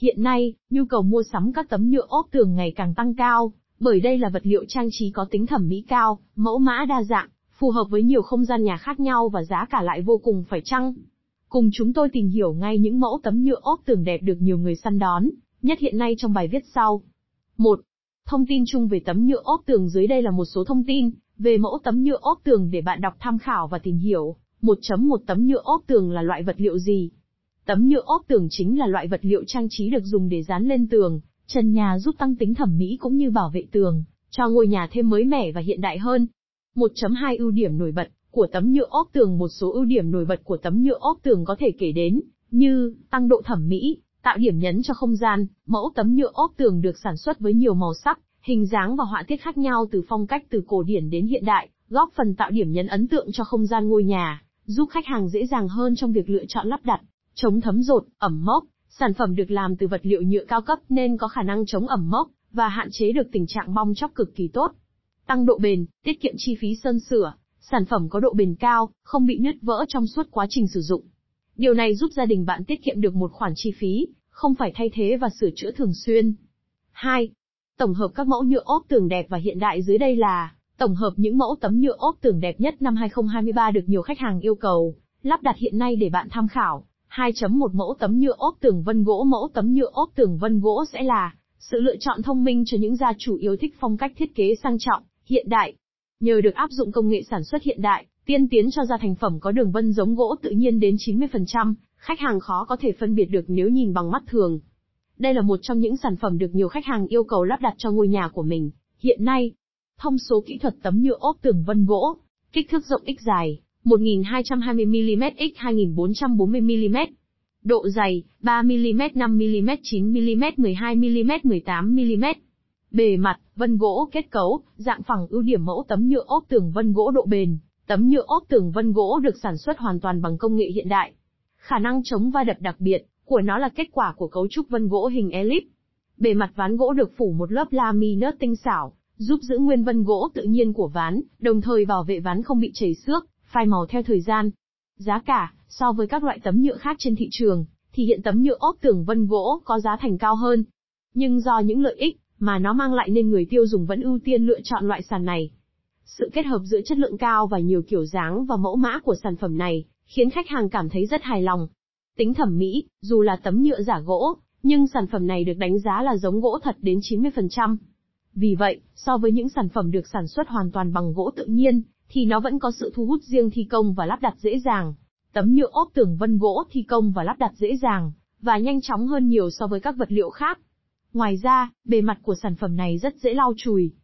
Hiện nay, nhu cầu mua sắm các tấm nhựa ốp tường ngày càng tăng cao, bởi đây là vật liệu trang trí có tính thẩm mỹ cao, mẫu mã đa dạng, phù hợp với nhiều không gian nhà khác nhau và giá cả lại vô cùng phải chăng. Cùng chúng tôi tìm hiểu ngay những mẫu tấm nhựa ốp tường đẹp được nhiều người săn đón, nhất hiện nay trong bài viết sau. 1. Thông tin chung về tấm nhựa ốp tường, dưới đây là một số thông tin về mẫu tấm nhựa ốp tường để bạn đọc tham khảo và tìm hiểu. 1.1 Tấm nhựa ốp tường là loại vật liệu gì? Tấm nhựa ốp tường chính là loại vật liệu trang trí được dùng để dán lên tường, trần nhà, giúp tăng tính thẩm mỹ cũng như bảo vệ tường, cho ngôi nhà thêm mới mẻ và hiện đại hơn. 1.2 Ưu điểm nổi bật của tấm nhựa ốp tường. Một số ưu điểm nổi bật của tấm nhựa ốp tường có thể kể đến như tăng độ thẩm mỹ, tạo điểm nhấn cho không gian. Mẫu tấm nhựa ốp tường được sản xuất với nhiều màu sắc, hình dáng và họa tiết khác nhau, từ phong cách từ cổ điển đến hiện đại, góp phần tạo điểm nhấn ấn tượng cho không gian ngôi nhà, giúp khách hàng dễ dàng hơn trong việc lựa chọn lắp đặt. Chống thấm dột, ẩm mốc. Sản phẩm được làm từ vật liệu nhựa cao cấp nên có khả năng chống ẩm mốc và hạn chế được tình trạng bong tróc cực kỳ tốt. Tăng độ bền, tiết kiệm chi phí sơn sửa. Sản phẩm có độ bền cao, không bị nứt vỡ trong suốt quá trình sử dụng. Điều này giúp gia đình bạn tiết kiệm được một khoản chi phí, không phải thay thế và sửa chữa thường xuyên. 2. Tổng hợp các mẫu nhựa ốp tường đẹp và hiện đại, dưới đây là tổng hợp những mẫu tấm nhựa ốp tường đẹp nhất năm 2023 được nhiều khách hàng yêu cầu lắp đặt hiện nay để bạn tham khảo. 2.1 Mẫu tấm nhựa ốp tường vân gỗ. Mẫu tấm nhựa ốp tường vân gỗ sẽ là sự lựa chọn thông minh cho những gia chủ yêu thích phong cách thiết kế sang trọng, hiện đại. Nhờ được áp dụng công nghệ sản xuất hiện đại, tiên tiến cho ra thành phẩm có đường vân giống gỗ tự nhiên đến 90%, khách hàng khó có thể phân biệt được nếu nhìn bằng mắt thường. Đây là một trong những sản phẩm được nhiều khách hàng yêu cầu lắp đặt cho ngôi nhà của mình hiện nay. Thông số kỹ thuật tấm nhựa ốp tường vân gỗ. Kích thước rộng x dài 1220mm x 2440mm. Độ dày 3mm, 5mm, 9mm, 12mm, 18mm. Bề mặt, vân gỗ. Kết cấu, dạng phẳng. Ưu điểm mẫu tấm nhựa ốp tường vân gỗ. Độ bền. Tấm nhựa ốp tường vân gỗ được sản xuất hoàn toàn bằng công nghệ hiện đại. Khả năng chống va đập đặc biệt của nó là kết quả của cấu trúc vân gỗ hình elip. Bề mặt ván gỗ được phủ một lớp laminate tinh xảo, giúp giữ nguyên vân gỗ tự nhiên của ván, đồng thời bảo vệ ván không bị chảy xước, phai màu theo thời gian. Giá cả, so với các loại tấm nhựa khác trên thị trường, thì hiện tấm nhựa ốp tường vân gỗ có giá thành cao hơn. Nhưng do những lợi ích mà nó mang lại nên người tiêu dùng vẫn ưu tiên lựa chọn loại sàn này. Sự kết hợp giữa chất lượng cao và nhiều kiểu dáng và mẫu mã của sản phẩm này khiến khách hàng cảm thấy rất hài lòng. Tính thẩm mỹ, dù là tấm nhựa giả gỗ, nhưng sản phẩm này được đánh giá là giống gỗ thật đến 90%. Vì vậy, so với những sản phẩm được sản xuất hoàn toàn bằng gỗ tự nhiên, thì nó vẫn có sự thu hút riêng. Thi công và lắp đặt dễ dàng. Tấm nhựa ốp tường vân gỗ thi công và lắp đặt dễ dàng và nhanh chóng hơn nhiều so với các vật liệu khác. Ngoài ra, bề mặt của sản phẩm này rất dễ lau chùi,